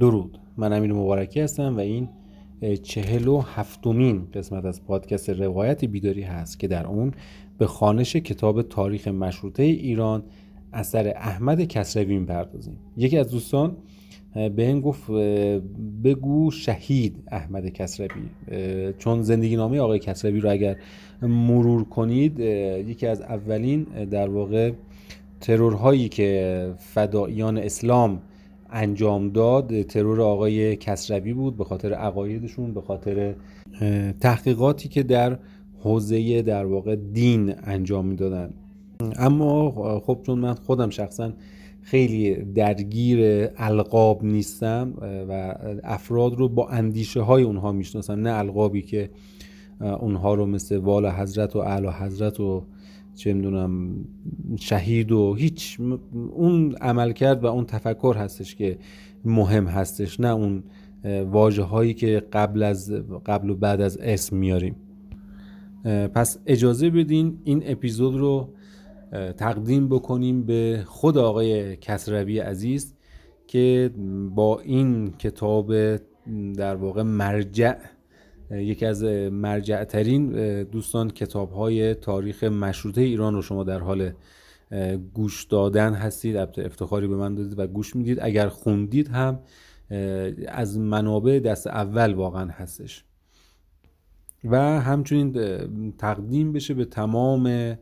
درود، من امیر مبارکی هستم و این 47مین قسمت از پادکست روایت بیداری هست که در اون به خوانش کتاب تاریخ مشروطه ایران اثر احمد کسروی می‌پردازیم. یکی از دوستان بهم گفت بگو شهید احمد کسروی، چون زندگی نامه آقای کسروی رو اگر مرور کنید یکی از اولین در واقع ترورهایی که فدایان اسلام انجام داد ترور آقای کسروی بود، به خاطر عقایدشون، به خاطر تحقیقاتی که در حوزه در واقع دین انجام میدادن. اما خب چون من خودم شخصا خیلی درگیر القاب نیستم و افراد رو با اندیشه های اونها میشناسم، نه القابی که اونها رو مثل والا حضرت و اعلی حضرت و چه میدونم شهید و هیچ، اون عمل کرد و اون تفکر هستش که مهم هستش، نه اون واژه هایی که قبل و بعد از اسم میاریم. پس اجازه بدین این اپیزود رو تقدیم بکنیم به خود آقای کسروی عزیز که با این کتاب در واقع مرجع، یکی از مرجع ترین دوستان کتاب‌های تاریخ مشروطه ایران رو شما در حال گوش دادن هستید، افتخاری به من دادید و گوش میدید. اگر خوندید هم از منابع دست اول واقعا هستش و همچنین تقدیم بشه به تمام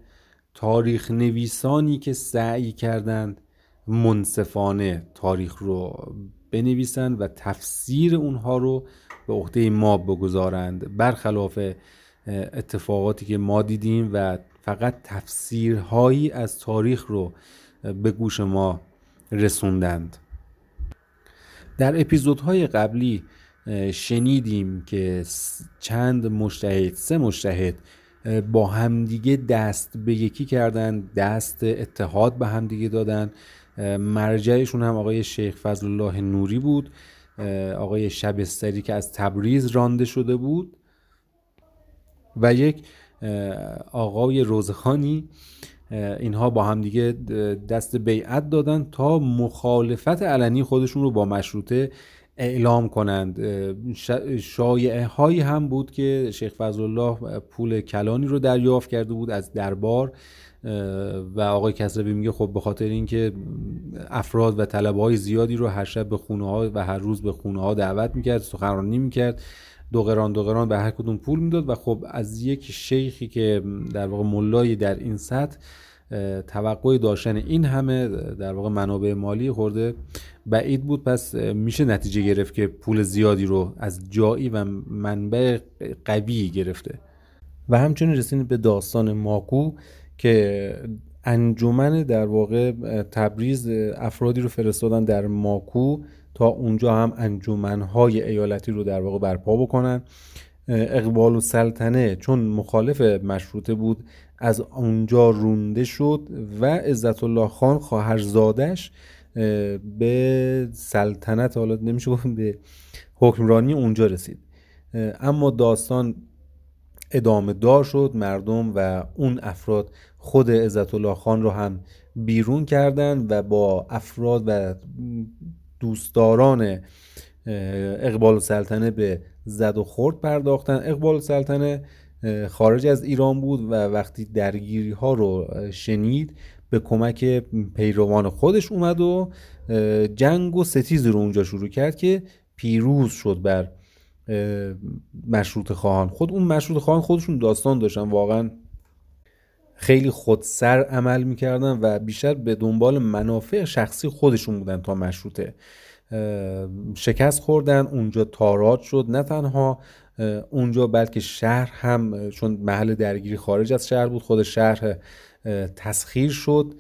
تاریخ نویسانی که سعی کردند منصفانه تاریخ رو بنویسن و تفسیر اونها رو به عهده ما بگذارند، برخلاف اتفاقاتی که ما دیدیم و فقط تفسیرهایی از تاریخ رو به گوش ما رسوندند. در اپیزودهای قبلی شنیدیم که سه مجتهد با همدیگه دست به یکی کردند، دست اتحاد به همدیگه دادند. مرجعشون هم آقای شیخ فضل الله نوری بود، آقای شبستری که از تبریز رانده شده بود و یک آقای روزخانی. اینها با هم دیگه دست بیعت دادن تا مخالفت علنی خودشون رو با مشروطه اعلام کنند. شایعه هایی هم بود که شیخ فضل الله پول کلانی رو دریافت کرده بود از دربار و آقای کسروی میگه خب به خاطر اینکه افراد و طلبه های زیادی رو هر شب به خونه ها و هر روز به خونه ها دعوت میکرد، سخنرانی میکرد، دو قران به هر کدوم پول میداد و خب از یک شیخی که در واقع ملایی در این سطح توقع داشتن این همه در واقع منابع مالی خورده بعید بود. پس میشه نتیجه گرفت که پول زیادی رو از جایی و منبع قوی گرفته و همچنین رسید به داستان ماکو که انجمن در واقع تبریز افرادی رو فرستادن در ماکو تا اونجا هم انجمن‌های ایالتی رو در واقع برپا بکنن. اقبالالسلطنه چون مخالف مشروطه بود از اونجا رونده شد و عزت الله خان خواهرزادش به سلطنت، حالا نمیشه گفت به حکمرانی اونجا رسید. اما داستان ادامه دار شد، مردم و اون افراد خود عزت الله خان رو هم بیرون کردن و با افراد و دوستداران اقبالالسلطنه به زد و خورد پرداختن. اقبالالسلطنه خارج از ایران بود و وقتی درگیری ها رو شنید به کمک پیروان خودش اومد و جنگ و ستیز رو اونجا شروع کرد که پیروز شد بر مشروطه خواهان. خود اون مشروطه خواهان خودشون داستان داشتن، واقعا خیلی خودسر عمل میکردن و بیشتر به دنبال منافع شخصی خودشون بودن تا مشروطه. شکست خوردن اونجا، تاراج شد، نه تنها اونجا بلکه شهر هم، چون محل درگیری خارج از شهر بود، خود شهر تسخیر شد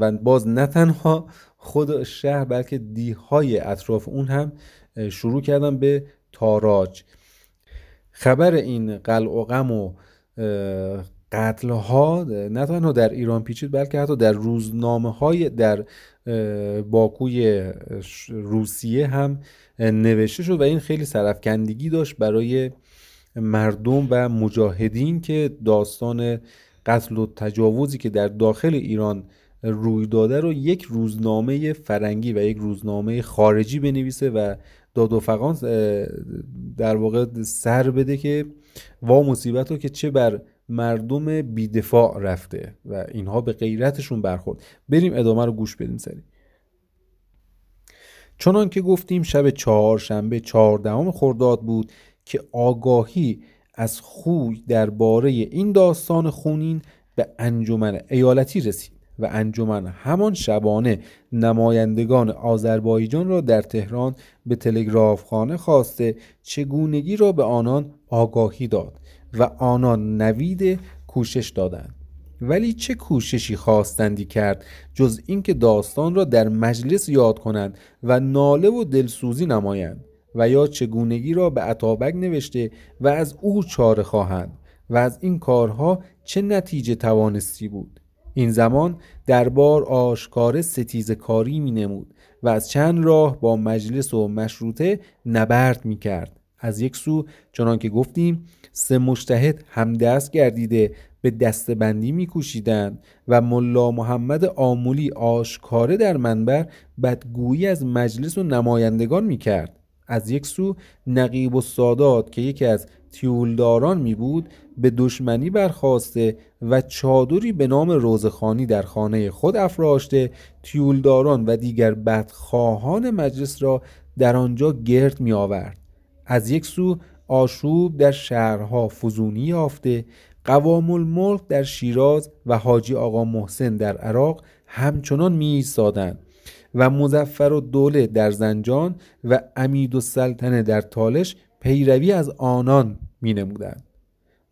و باز نه تنها خود شهر بلکه دیهای اطراف اون هم شروع کردن به تاراج. خبر این قلع و غم و قتل‌ها نه تنها در ایران پیچید بلکه حتی در روزنامه‌های در باکوی روسیه هم نوشته شد و این خیلی سرافکندگی داشت برای مردم و مجاهدین که داستان قتل و تجاوزی که در داخل ایران رویداده رو یک روزنامه فرنگی و یک روزنامه خارجی بنویسه و داد و فغان در واقع سر بده که وا مصیبت رو که چه بر مردم بیدفاع رفته و اینها به غیرتشون برخورد. بریم ادامه رو گوش بدیم سری. چنان که گفتیم شب چهارشنبه 14 خرداد بود که آگاهی از خوی درباره این داستان خونین به انجمن ایالتی رسید و انجمن همان شبانه نمایندگان آذربایجان را در تهران به تلگرافخانه خواسته چگونگی را به آنان آگاهی داد و آنان نوید کوشش دادند. ولی چه کوششی خواستندی کرد جز اینکه داستان را در مجلس یاد کنند و ناله و دلسوزی نمایند و یا چگونگی را به اتابک نوشته و از او چاره خواهند و از این کارها چه نتیجه توانستی بود. این زمان دربار آشکار ستیزه کاری می نمود و از چند راه با مجلس و مشروطه نبرد می کرد. از یک سو چنان که گفتیم 3 مجتهد همدست گردیده به دستبندی می کوشیدند و ملا محمد آملی آشکاره در منبر بدگویی از مجلس و نمایندگان می کرد. از یک سو نقیب السادات که یکی از تیولداران می بود به دشمنی برخاسته و چادری به نام روزخانی در خانه خود افراشته تیولداران و دیگر بدخواهان مجلس را در آنجا گرد می آورد. از یک سو آشوب در شهرها فزونی یافته، قوام الملک در شیراز و حاجی آقا محسن در عراق همچنان می ایستادند و مظفرالدوله در زنجان و امید السلطنه در تالش پیروی از آنان می نمودند.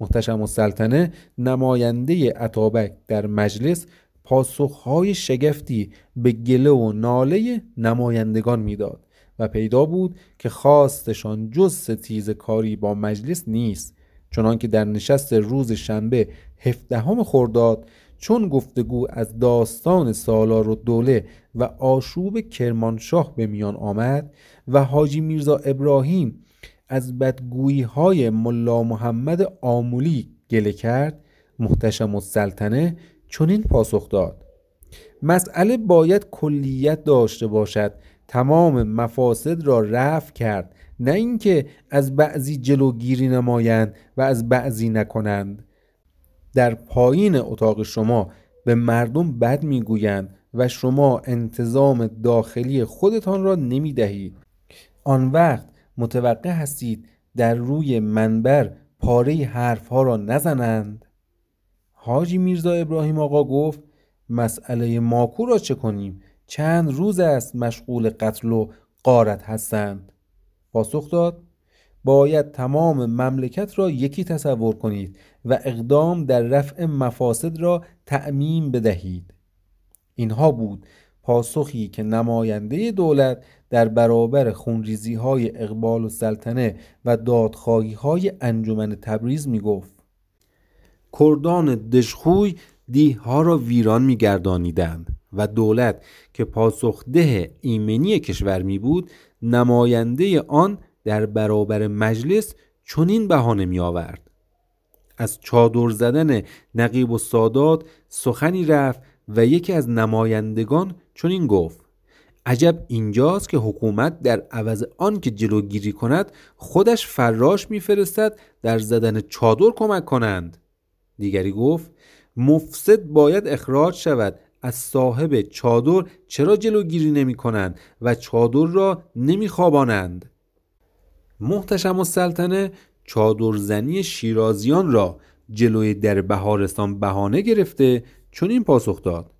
محتشم السلطنه نماینده اتابک در مجلس پاسخهای شگفتی به گله و ناله نمایندگان می داد و پیدا بود که خواستشان جز ستیزه کاری با مجلس نیست. چنان که در نشست روز شنبه 17 خرداد چون گفتگو از داستان سالارالدوله و آشوب کرمانشاه به میان آمد و حاجی میرزا ابراهیم از بدگویی های ملا محمد آملی گله کرد، محتشم السلطنه چنین پاسخ داد: مسئله باید کلیت داشته باشد، تمام مفاسد را رفع کرد، نه اینکه از بعضی جلوگیری نمایند و از بعضی نکنند. در پایین اتاق شما به مردم بد میگویند و شما انتظام داخلی خودتان را نمی دهید. آن وقت متوقع هستید در روی منبر پاره حرف ها را نزنند. حاجی میرزا ابراهیم آقا گفت: مسئله ماکو را چه کنیم؟ چند روز است مشغول قتل و غارت هستند. پاسخ داد: باید تمام مملکت را یکی تصور کنید و اقدام در رفع مفاسد را تعمیم بدهید. اینها بود پاسخی که نماینده دولت در برابر خونریزی های اقبالالسلطنه و دادخواهی های انجمن تبریز می گفت. کردان دشخوی دیها را ویران می گردانیدند و دولت که پاسخده ایمنی کشور می بود نماینده آن در برابر مجلس چنین بهانه می آورد. از چادر زدن نقیب السادات سخنی رفت و یکی از نمایندگان چنین گفت: عجب اینجاست که حکومت در عوض آن که جلوگیری کند خودش فراش میفرستد در زدن چادر کمک کنند. دیگری گفت: مفسد باید اخراج شود، از صاحب چادر چرا جلوگیری نمی کنند و چادر را نمی خوابانند؟ محتشم السلطنه چادرزنی شیرازیان را جلوی در بهارستان بهانه گرفته چون این پاسخ داد: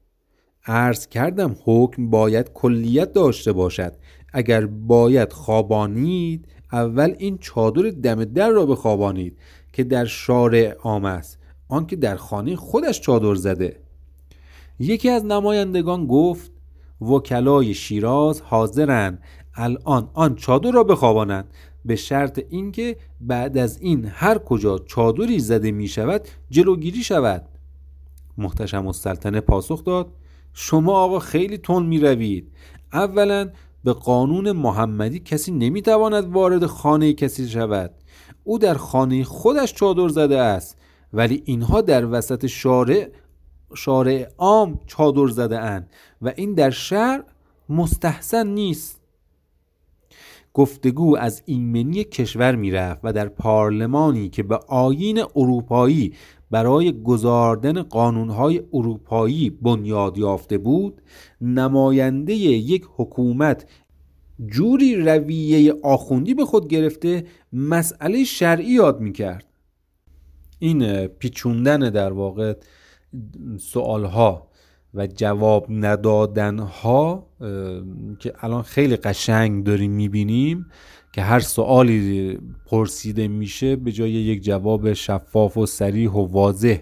عرض کردم حکم باید کلیت داشته باشد، اگر باید خوابانید اول این چادر دم در را بخوابانید که در شارع عام است، آن که در خانه خودش چادر زده. یکی از نمایندگان گفت: وکلای شیراز حاضرند الان آن چادر را بخوابانند، به شرط اینکه بعد از این هر کجا چادری زده می شود جلوگیری شود. محتشم السلطنه پاسخ داد: شما آقا خیلی تند می روید. اولا به قانون محمدی کسی نمی تواند وارد خانه کسی شود، او در خانه خودش چادر زده است، ولی اینها در وسط شارع شارع عام چادر زده اند و این در شرع مستحسن نیست. گفتگو از ایمنی کشور میرفت و در پارلمانی که به آیین اروپایی برای گذاردن قانونهای اروپایی بنیاد یافته بود، نماینده یک حکومت جوری رویه آخوندی به خود گرفته مسئله شرعی یاد میکرد. این پیچوندن در واقع سوالها و جواب ندادنها که الان خیلی قشنگ داریم میبینیم که هر سوالی پرسیده میشه به جای یک جواب شفاف و صریح و واضح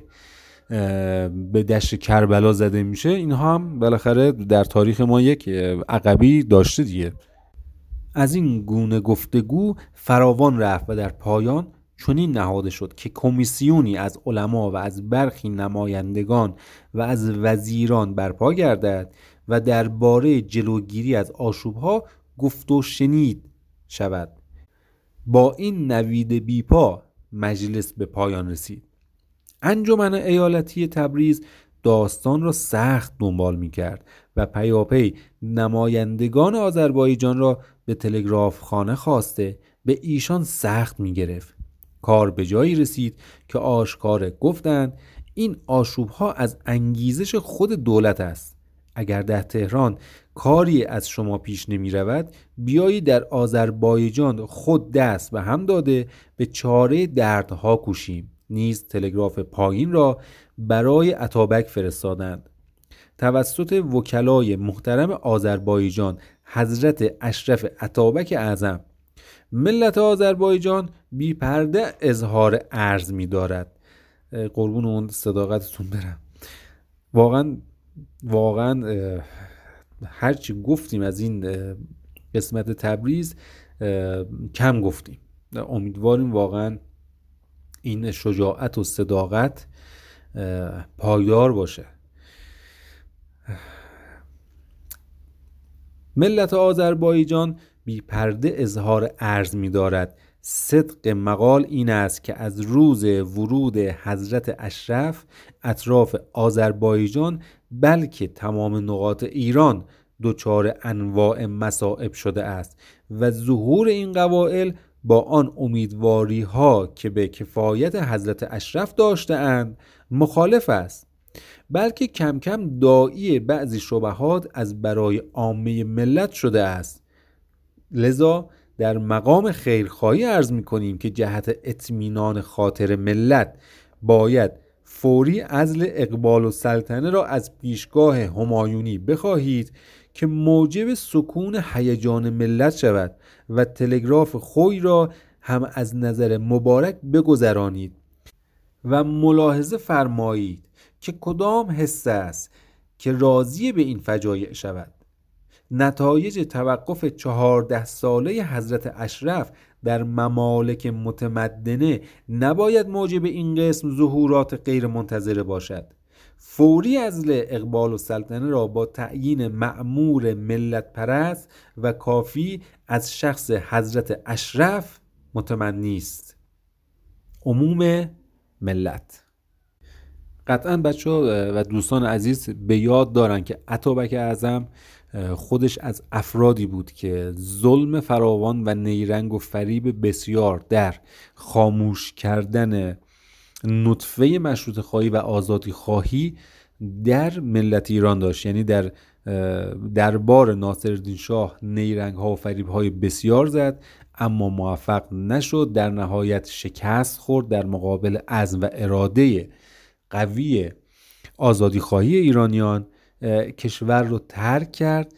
به دشت کربلا زده میشه، اینها هم بالاخره در تاریخ ما یک عقبی داشته دیگه. از این گونه گفتگو فراوان رفت و در پایان چنین نهاده شد که کمیسیونی از علما و از برخی نمایندگان و از وزیران برپا گردد و درباره جلوگیری از آشوب‌ها گفت و شنید شود. با این نوید بیپا مجلس به پایان رسید. انجمن ایالتی تبریز داستان را سخت دنبال می‌کرد و پیاپی نمایندگان آذربایجان را به تلگراف خانه خواسته، به ایشان سخت می‌گرفت. کار به جایی رسید که آشکار گفتند این آشوب‌ها از انگیزش خود دولت است. اگر در تهران کاری از شما پیش نمی رود، بیایی در آذربایجان خود دست به هم داده به چاره دردها کوشیم. نیز تلگراف پایین را برای اتابک فرستادند. توسط وکلای محترم آذربایجان حضرت اشرف اتابک اعظم، ملت آذربایجان بی پرده اظهار عرض می دارد. قربون اون صداقتتون برم. واقعا هرچی گفتیم از این قسمت تبریز کم گفتیم. امیدواریم واقعا این شجاعت و صداقت پایدار باشه. ملت آذربایجان بی پرده اظهار عرض می دارد. صدق مقال این است که از روز ورود حضرت اشرف اطراف آذربایجان بلکه تمام نقاط ایران دچار انواع مصائب شده است و ظهور این قبایل با آن امیدواری ها که به کفایت حضرت اشرف داشته اند مخالف است، بلکه کم کم داعی بعضی شبهات از برای عامه ملت شده است. لذا در مقام خیرخواهی عرض می کنیم که جهت اطمینان خاطر ملت باید فوری عزل اقبالالسلطنه را از پیشگاه همایونی بخواهید که موجب سکون هیجان ملت شود و تلگراف خوی را هم از نظر مبارک بگذرانید و ملاحظه فرمایید که کدام حصه است که راضی به این فجایع شود. نتایج توقف 14 ساله حضرت اشرف در ممالک متمدنه نباید موجب این قسم ظهورات غیر منتظره باشد. فوری عزل اقبالالسلطنه را با تعیین مأمور ملت پرست و کافی از شخص حضرت اشرف متمنی است. عموم ملت قطعا بچه‌ها و دوستان عزیز به یاد دارن که اتابک اعظم خودش از افرادی بود که ظلم فراوان و نیرنگ و فریب بسیار در خاموش کردن نطفه مشروطه خواهی و آزادی خواهی در ملت ایران داشت. یعنی در دربار ناصرالدین شاه نیرنگ ها و فریب های بسیار زد، اما موفق نشد. در نهایت شکست خورد در مقابل عزم و اراده قوی آزادی خواهی ایرانیان. کشور رو ترک کرد.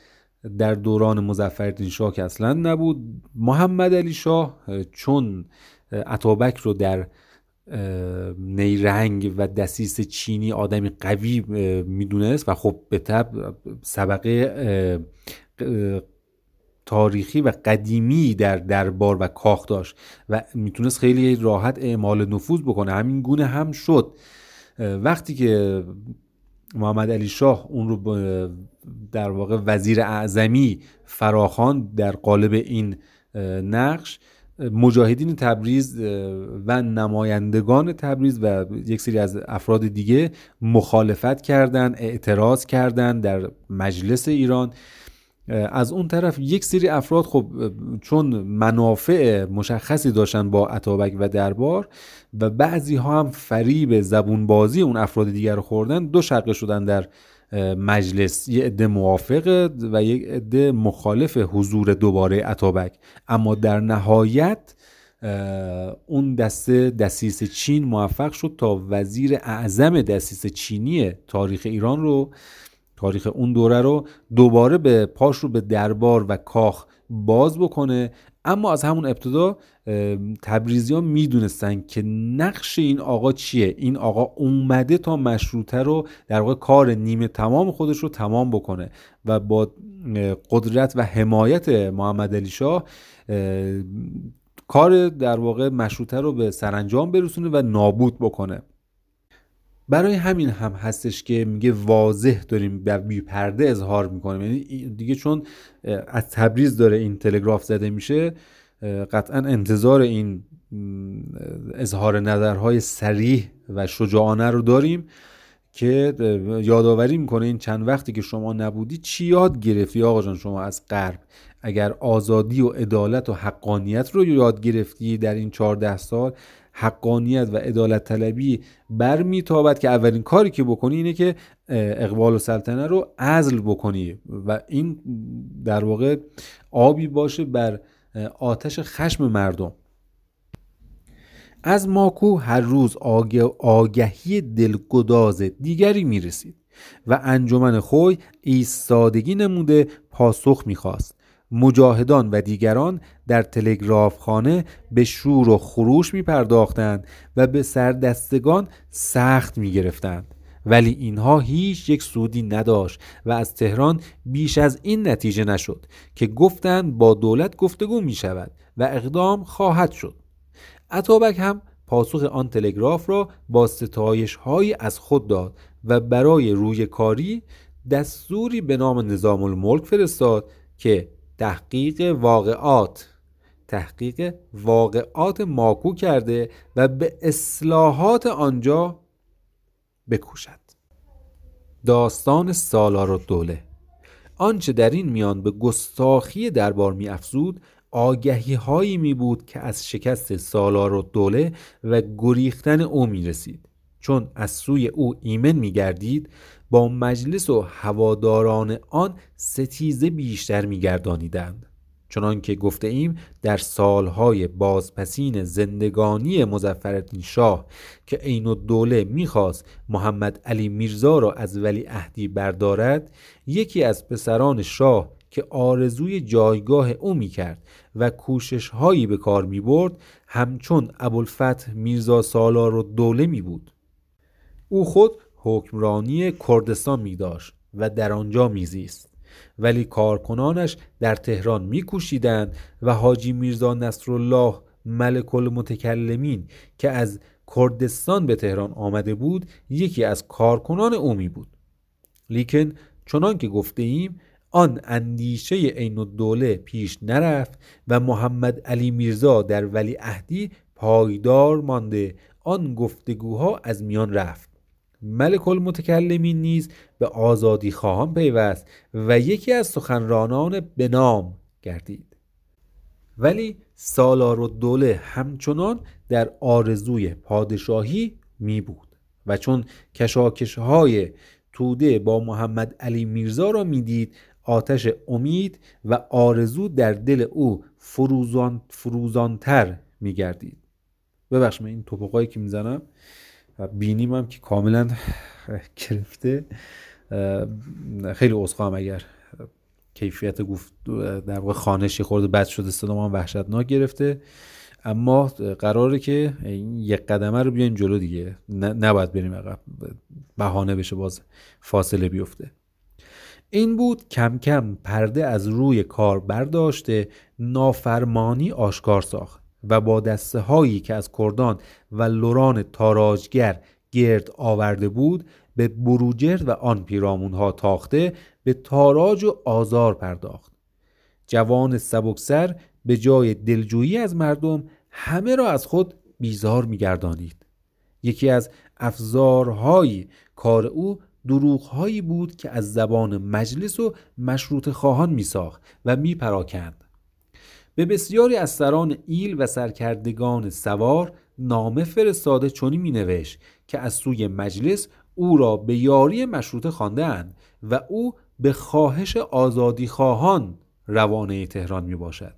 در دوران مظفرالدین شاه که اصلا نبود. محمد علی شاه چون اتابک رو در نیرنگ و دسیس چینی آدمی قوی میدونست و خب به تبع سبقه تاریخی و قدیمی در دربار و کاخ داشت و میتونست خیلی راحت اعمال نفوذ بکنه، همین گونه هم شد. وقتی که محمد علی شاه اون رو در واقع وزیر اعظمی فراخواند در قالب این نقش، مجاهدین تبریز و نمایندگان تبریز و یک سری از افراد دیگه مخالفت کردند، اعتراض کردند در مجلس ایران. از اون طرف یک سری افراد خب چون منافع مشخصی داشتن با اتابک و دربار و بعضی ها هم فریب زبون بازی اون افراد دیگر رو خوردن، دو شقه شدن در مجلس، یه عده موافق و یک عده مخالف حضور دوباره اتابک. اما در نهایت اون دسته دسیس چین موفق شد تا وزیر اعظم دسیس چینی تاریخ ایران رو، تاریخ اون دوره رو، دوباره به پاش رو به دربار و کاخ باز بکنه. اما از همون ابتدا تبریزی‌ها میدونستن که نقش این آقا چیه، این آقا اومده تا مشروطه رو در واقع کار نیمه تمام خودش رو تمام بکنه و با قدرت و حمایت محمد علی شاه کار در واقع مشروطه رو به سرانجام برسونه و نابود بکنه. برای همین هم هستش که میگه واضح داریم و بی پرده اظهار میکنیم، یعنی دیگه چون از تبریز داره این تلگراف زده میشه، قطعا انتظار این اظهار نظرهای صریح و شجاعانه رو داریم که یادآوری میکنه این چند وقتی که شما نبودی چی یاد گرفتی آقا جان شما از غرب. اگر آزادی و عدالت و حقانیت رو یاد گرفتی در این 14 سال، حقانیت و عدالت طلبی برمیتابد که اولین کاری که بکنی اینه که اقبالالسلطنه رو عزل بکنی و این در واقع آبی باشه بر آتش خشم مردم. از ماکو هر روز آگهی دلگداز دیگری میرسید و انجمن خوی ایستادگی نموده پاسخ میخواست. مجاهدان و دیگران در تلگراف خانه به شور و خروش می پرداختند و به سردستگان سخت می گرفتند، ولی اینها هیچ یک سودی نداشت و از تهران بیش از این نتیجه نشد که گفتند با دولت گفتگو می شود و اقدام خواهد شد. اتابک هم پاسخ آن تلگراف را با ستایش های از خود داد و برای روی کاری دستوری به نام نظام الملک فرستاد که تحقیق واقعات ماکو کرده و به اصلاحات آنجا بکوشد. داستان سالارالدوله. آنچه در این میان به گستاخی دربار می افزود آگهی هایی می بود که از شکست سالارالدوله و گریختن او می رسید. چون از سوی او ایمن می گردید با مجلس و هواداران آن ستیزه بیشتر می‌گردانیدند. چنان که گفته ایم در سالهای بازپسین زندگانی مظفرالدین شاه که عین الدوله می‌خواست محمد علی میرزا را از ولیعهدی بردارد، یکی از پسران شاه که آرزوی جایگاه او می‌کرد و کوشش‌هایی به کار می‌برد همچون ابوالفتح میرزا سالارالدوله می‌بود. او خود حکمرانی کردستان می داشت و در آنجا می زیست، ولی کارکنانش در تهران می کوشیدند و حاجی میرزا نصرالله ملک المتکلمین که از کردستان به تهران آمده بود یکی از کارکنان او می بود. لیکن چنان که گفته ایم آن اندیشه عین الدوله پیش نرفت و محمد علی میرزا در ولیعهدی پایدار مانده، آن گفتگوها از میان رفت. ملک المتکلمین نیز به آزادی خواهان پیوست و یکی از سخنرانان به نام گردید، ولی سالارالدوله همچنان در آرزوی پادشاهی می بود و چون کشاکش‌های توده با محمد علی میرزا را میدید آتش امید و آرزو در دل او فروزانتر می گردید. ببخشید من این توپقایی که میزنم و بینیم هم که کاملا گرفته، خیلی عذرخواهم اگر کیفیت گفت در واقع خانشی خورده بد شده، صدام هم وحشتناک گرفته، اما قراره که این یک قدمه رو بیاین جلو دیگه، نباید بریم عقب، بهانه بشه باز فاصله بیفته. این بود کم کم پرده از روی کار برداشته، نافرمانی آشکار ساخت و با دسته هایی که از کردان و لوران تاراجگر گرد آورده بود به بروجرد و آن پیرامون ها تاخته به تاراج و آزار پرداخت. جوان سبکسر به جای دلجویی از مردم همه را از خود بیزار می‌گردانید. یکی از افزارهای کار او دروغ‌هایی بود که از زبان مجلس و مشروطه خواهان می‌ساخت و می‌پراکند. به بسیاری از سران ایل و سرکردگان سوار نامه فرستاده چنین می‌نوشت که از سوی مجلس او را به یاری مشروطه خوانده‌اند و او به خواهش آزادی خواهان روانه تهران می‌باشد.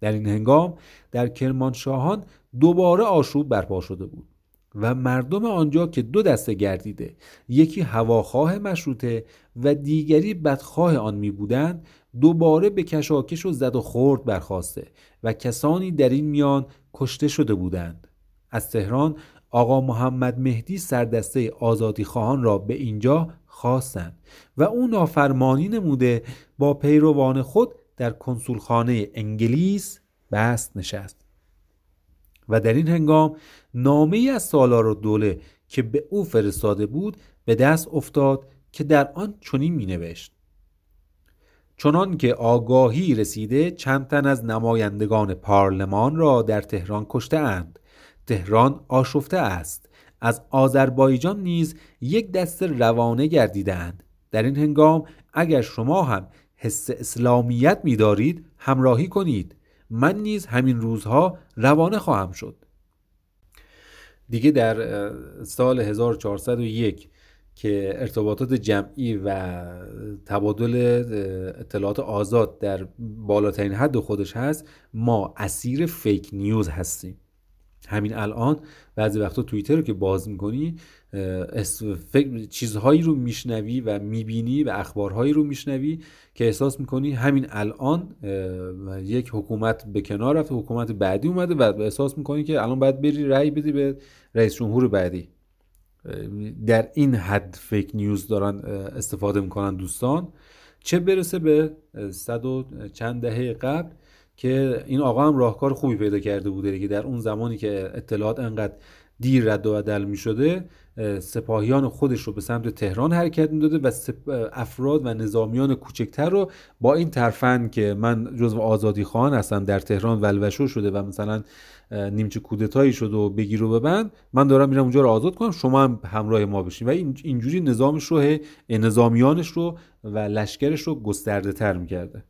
در این هنگام در کرمانشاهان دوباره آشوب برپا شده بود و مردم آنجا که دو دسته گردیده، یکی هواخواه مشروطه و دیگری بدخواه آن می بودند، دوباره به کشاکش و زد و خورد برخاسته و کسانی در این میان کشته شده بودند. از تهران آقا محمد مهدی سردسته آزادی خواهان را به اینجا خواستند و او نافرمانی نموده با پیروان خود در کنسولخانه انگلیس بست نشست. و در این هنگام نامه‌ای از سالارالدوله که به او فرستاده بود به دست افتاد که در آن چنین می‌نوشت: چنان که آگاهی رسیده چند تن از نمایندگان پارلمان را در تهران کشته‌اند. تهران آشفته است. از آذربایجان نیز یک دسته روانه گردیدند. در این هنگام اگر شما هم حس اسلامیت می‌دارید همراهی کنید. من نیز همین روزها روانه خواهم شد. دیگه در سال 1401 که ارتباطات جمعی و تبادل اطلاعات آزاد در بالاترین حد خودش هست، ما اسیر فیک نیوز هستیم. همین الان بعضی وقتا توییتر رو که باز میکنی چیزهایی رو میشنوی و میبینی و اخبارهایی رو میشنوی که احساس میکنی همین الان یک حکومت به کنار رفته، حکومت بعدی اومده و احساس میکنی که الان باید بری رأی بدی به رئیس جمهور بعدی. در این حد فیک نیوز دارن استفاده میکنن دوستان، چه برسه به 100 و چند دهه قبل که این آقا هم راهکار خوبی پیدا کرده بوده که در اون زمانی که اطلاعات انقدر دیر رد و بدل می شده، سپاهیان خودش رو به سمت تهران حرکت می داده و افراد و نظامیان کوچکتر رو با این ترفند که من جزو آزادی خواهان هستم در تهران ولوشو شده و مثلا نیمچه کودتایی شد و بگیر و ببند، من دارم میرم اونجا رو آزاد کنم، شما هم همراه ما بشین و اینجوری نظامش رو، نظامیانش رو و لشکرش رو گسترده تر می کرده.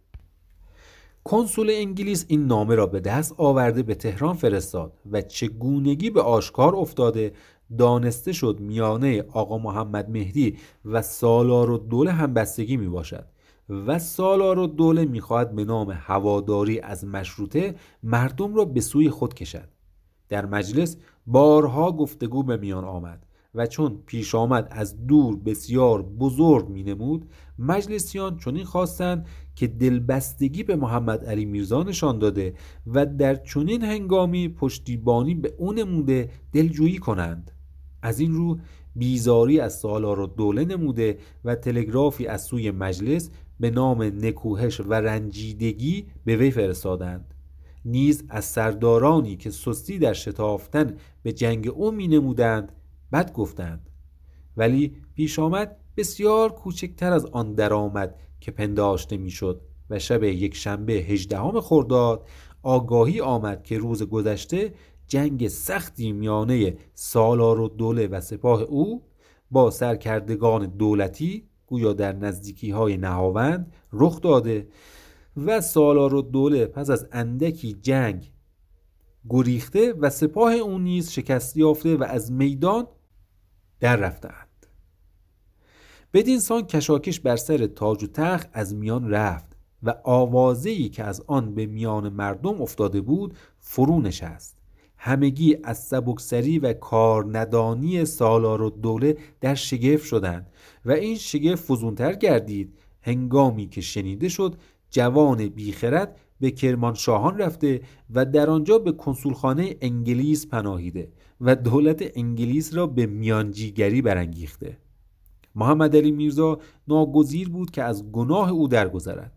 کنسول انگلیس این نامه را به دست آورده به تهران فرستاد و چگونگی به آشکار افتاده دانسته شد میانه آقا محمد مهدی و سالارالدوله همبستگی می باشد و سالارالدوله می خواهد به نام هواداری از مشروطه مردم را به سوی خود کشد. در مجلس بارها گفتگو به میان آمد و چون پیش آمد از دور بسیار بزرگ می نمود، مجلسیان چنین خواستند که دلبستگی به محمد علی میرزا نشان داده و در چنین هنگامی پشتیبانی به او نموده دلجویی کنند. از این رو بیزاری از سالارالدوله نموده و تلگرافی از سوی مجلس به نام نکوهش و رنجیدگی به وی فرستادند. نیز از سردارانی که سستی در شتافتن به جنگ او می نمودند بد گفتند، ولی پیش آمد بسیار کوچکتر از آن درآمد که پنداشته میشد و شب یک شنبه 18 خرداد آگاهی آمد که روز گذشته جنگ سختی میانه سالارالدوله و سپاه او با سرکردگان دولتی گویا در نزدیکی های نهاوند رخ داده و سالارالدوله پس از اندکی جنگ گریخته و سپاه او نیز شکست یافته و از میدان در رفتند. بدینسان کشاکش بر سر تاج و تخت از میان رفت و آوازه‌ای که از آن به میان مردم افتاده بود فرو نشست. همگی از سبکسری و کارندانی سالارالدوله در شگفت شدند و این شگفت فزونتر گردید هنگامی که شنیده شد جوان بیخرد به کرمانشاهان رفته و در آنجا به کنسولخانه انگلیس پناهیده و دولت انگلیس را به میانجیگری برانگیخته. محمد علی میرزا ناگزیر بود که از گناه او درگذرد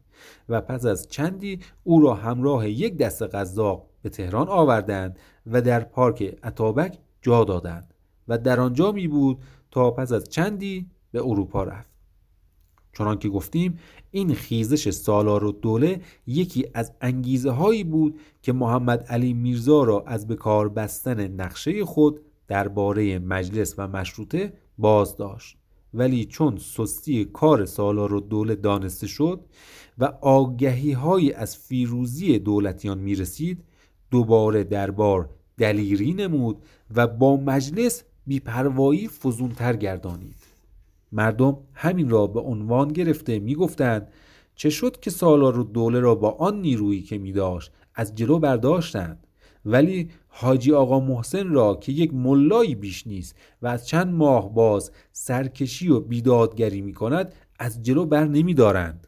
و پس از چندی او را همراه یک دسته قزاق به تهران آوردند و در پارک اتابک جا دادند و در آنجا می بود تا پس از چندی به اروپا رفت. چنانکه گفتیم این خیزش سالارالدوله یکی از انگیزه هایی بود که محمد علی میرزا را از بکار بستن نقشه خود درباره مجلس و مشروطه باز داشت، ولی چون سستی کار سالارالدوله دانسته شد و آگهی های از فیروزی دولتیان می رسید، دوباره دربار دلیری نمود و با مجلس بی‌پروایی فزونتر گردانید. مردم همین را به عنوان گرفته می گفتند چه شد که سالارالدوله را با آن نیرویی که می داشت از جلو برداشتند، ولی حاجی آقا محسن را که یک ملایی بیش نیست و از چند ماه باز سرکشی و بیدادگری می کند از جلو بر نمی دارند.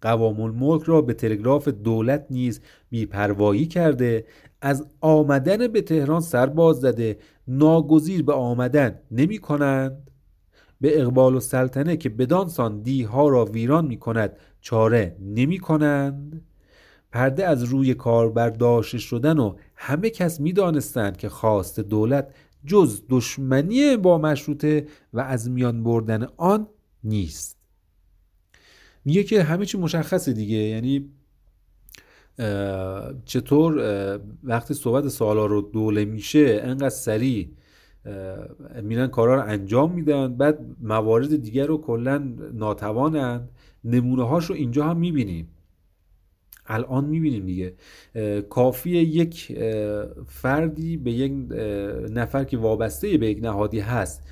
قوام الملک را به تلگراف دولت نیز بی‌پروایی کرده، از آمدن به تهران سرباز زده، ناگزیر به آمدن نمی کنند. به اقبالالسلطنه که بدان سان دیها را ویران می کند چاره نمی کنند. پرده از روی کار برداشت شدن و همه کس می دانستند که خواست دولت جز دشمنی با مشروطه و از میان بردن آن نیست. میگه که همه چی مشخصه دیگه، یعنی چطور وقتی صحبت سالارالدوله میشه انقدر سریع میرن کارها رو انجام میدن، بعد موارد دیگر رو کلن ناتوانند. نمونه هاش رو اینجا هم میبینیم، الان میبینیم دیگه. کافیه یک فردی به یک نفر که وابسته به یک نهادی هست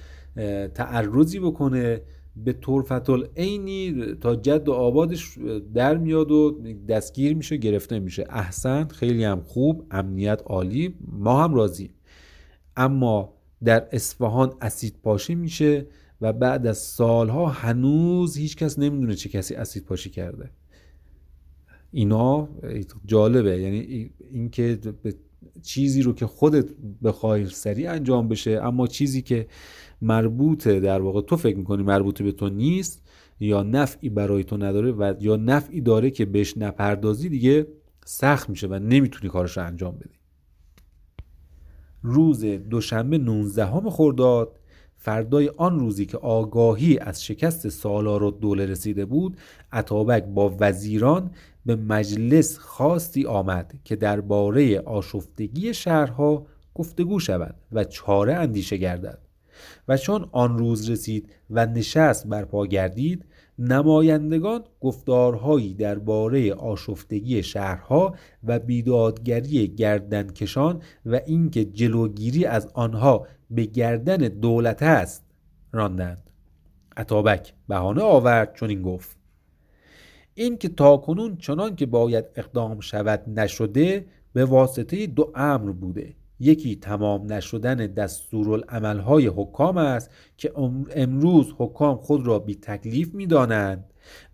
تعرضی بکنه، به طرف‌العینی تا جد و آبادش در میاد و دستگیر میشه، گرفته میشه. احسن، خیلی هم خوب، امنیت عالی، ما هم راضییم. اما در اصفهان اسیدپاشی میشه و بعد از سالها هنوز هیچ کس نمیدونه چه کسی اسیدپاشی کرده. اینا جالبه، یعنی اینکه چیزی رو که خودت بخوای سریع انجام بشه، اما چیزی که مربوطه در واقع تو فکر میکنی مربوطه به تو نیست یا نفعی برای تو نداره و یا نفعی داره که بهش نپردازی، دیگه سخت میشه و نمیتونی کارش رو انجام بدی. روز دوشنبه 19 خرداد، فردای آن روزی که آگاهی از شکست سالارالدوله رسیده بود، اتابک با وزیران به مجلس خواستی آمد که درباره آشفتگی شهرها گفتگو شود و چاره اندیشه گردد. و چون آن روز رسید و نشست برپا گردید، نمایندگان گفتارهایی درباره آشفتگی شهرها و بیدادگری گردنکشان و اینکه جلوگیری از آنها به گردن دولت است راندند. اتابک بهانه آورد، چون این گفت: این که تاکنون چنان که باید اقدام شود نشده به واسطه دو امر بوده. یکی تمام نشدن دستورالعمل‌های حکام است که امروز حکام خود را بی تکلیف می دانند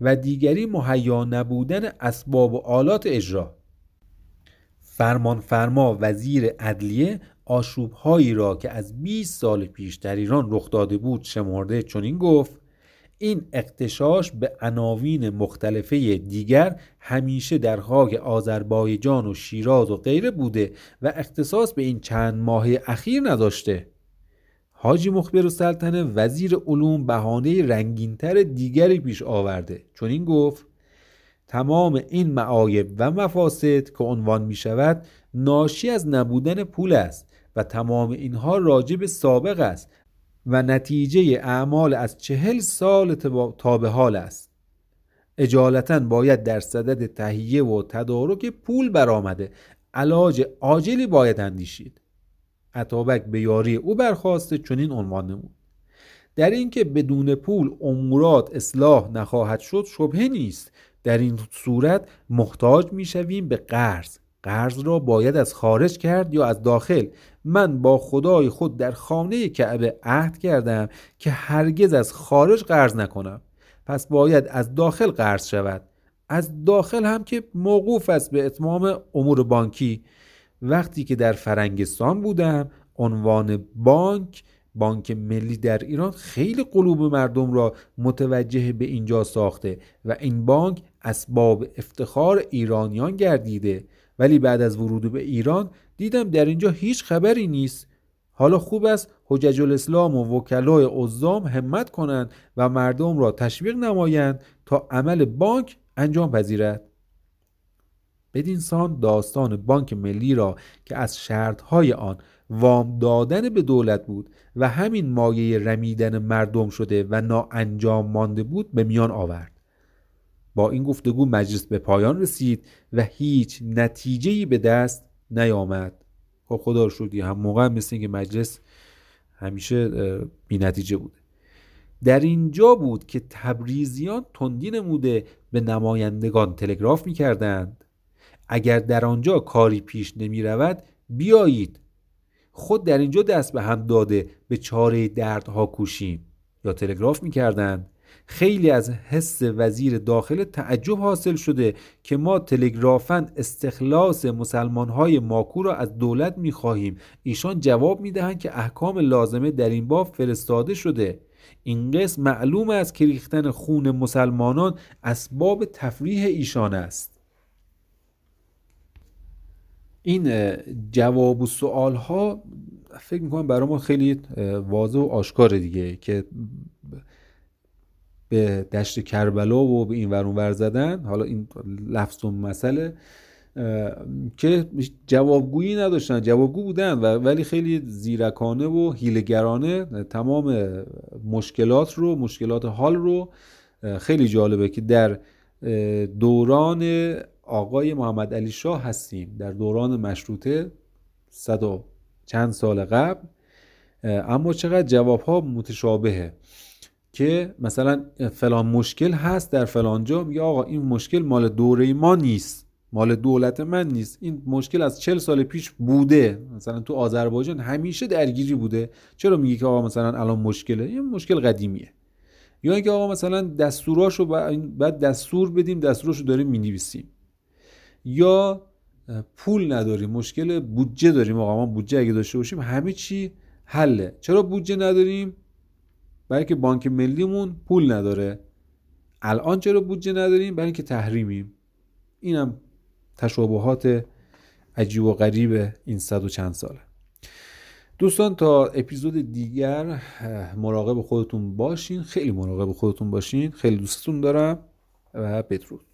و دیگری مهیا نبودن اسباب و آلات اجرا. فرمان فرما وزیر عدلیه آشوب‌هایی را که از 20 سال پیش در ایران رخ داده بود شمرده، چنین گفت: این اغتشاش به عناوین مختلفه دیگر همیشه در خاک آذربایجان و شیراز و غیره بوده و اختصاص به این چند ماه اخیر نداشته. حاجی مخبر السلطنه وزیر علوم بهانه رنگینتر دیگری پیش آورده، چون این گفت: تمام این معایب و مفاسد که عنوان می شود ناشی از نبودن پول است و تمام اینها راجع به سابق است و نتیجه اعمال از 40 سال تا به حال است. اجالتاً باید در صدد تهیه و تدارک پول برآمده، علاج عاجلی باید اندیشید. اتابک به یاری او برخواسته، چنین عنوان نمود: در اینکه بدون پول امورات اصلاح نخواهد شد شبهه نیست، در این صورت محتاج میشویم به قرض. قرض را باید از خارج کرد یا از داخل. من با خدای خود در خانه کعبه عهد کردم که هرگز از خارج قرض نکنم، پس باید از داخل قرض شود. از داخل هم که موقوف است به اتمام امور بانکی. وقتی که در فرنگستان بودم، عنوان بانک ملی در ایران خیلی قلوب مردم را متوجه به اینجا ساخته و این بانک اسباب افتخار ایرانیان گردیده، ولی بعد از ورود به ایران دیدم در اینجا هیچ خبری نیست. حالا خوب است حجج الاسلام و وکلای عظام همت کنند و مردم را تشویق نمایند تا عمل بانک انجام پذیرد. بدینسان داستان بانک ملی را که از شرطهای آن وام دادن به دولت بود و همین مایه رمیدن مردم شده و ناانجام مانده بود به میان آورد. با این گفتگو مجلس به پایان رسید و هیچ نتیجه‌ای به دست نیامد. خب خدا رو شکر هم موقع مثل اینکه مجلس همیشه بی نتیجه بوده. در اینجا بود که تبریزیان تندی نموده به نمایندگان تلگراف می‌کردند اگر در آنجا کاری پیش نمی رود بیایید، خود در اینجا دست به هم داده به چاره دردها کوشیم. یا تلگراف می‌کردند خیلی از حس وزیر داخل تعجب حاصل شده که ما تلگرافاً استخلاص مسلمان‌های ماکو را از دولت می‌خواهیم، ایشان جواب می‌دهند که احکام لازمه در این باب فرستاده شده. این قسم معلوم است که ریختن خون مسلمانان اسباب تفریح ایشان است. این جواب و سوال ها فکر میکنم برای ما خیلی واضح و آشکاره دیگه، که به دشت کربلا و به این ور اون ور زدن، حالا این لفظ و مسئله که جوابگویی نداشتن، جوابگو بودن ولی خیلی زیرکانه و هیله‌گرانه تمام مشکلات حال رو. خیلی جالبه که در دوران آقای محمد علی شاه هستیم، در دوران مشروطه، 100 و چند سال قبل، اما چقدر جواب ها متشابهه که مثلا فلان مشکل هست در فلان جا، میگه آقا این مشکل مال دوره ما نیست، مال دولت من نیست، این مشکل از 40 سال پیش بوده، مثلا تو آذربایجان همیشه درگیری بوده، چرا میگی که آقا مثلا الان مشکله؟ این مشکل قدیمیه. یا اینکه آقا مثلا دستوراشو بعد دستور بدیم، دستوراشو داریم می‌نویسیم. یا پول نداریم، مشکل بودجه داریم، آقا ما بودجه اگه داشته باشیم همه چی حله. چرا بودجه نداریم؟ برای که بانک ملیمون پول نداره. الان چرا بودجه نداریم؟ برای که تحریمیم. اینم تشابهات عجیب و غریب این 100 و چند ساله. دوستان تا اپیزود دیگر مراقب خودتون باشین، خیلی دوستتون دارم و بدرود.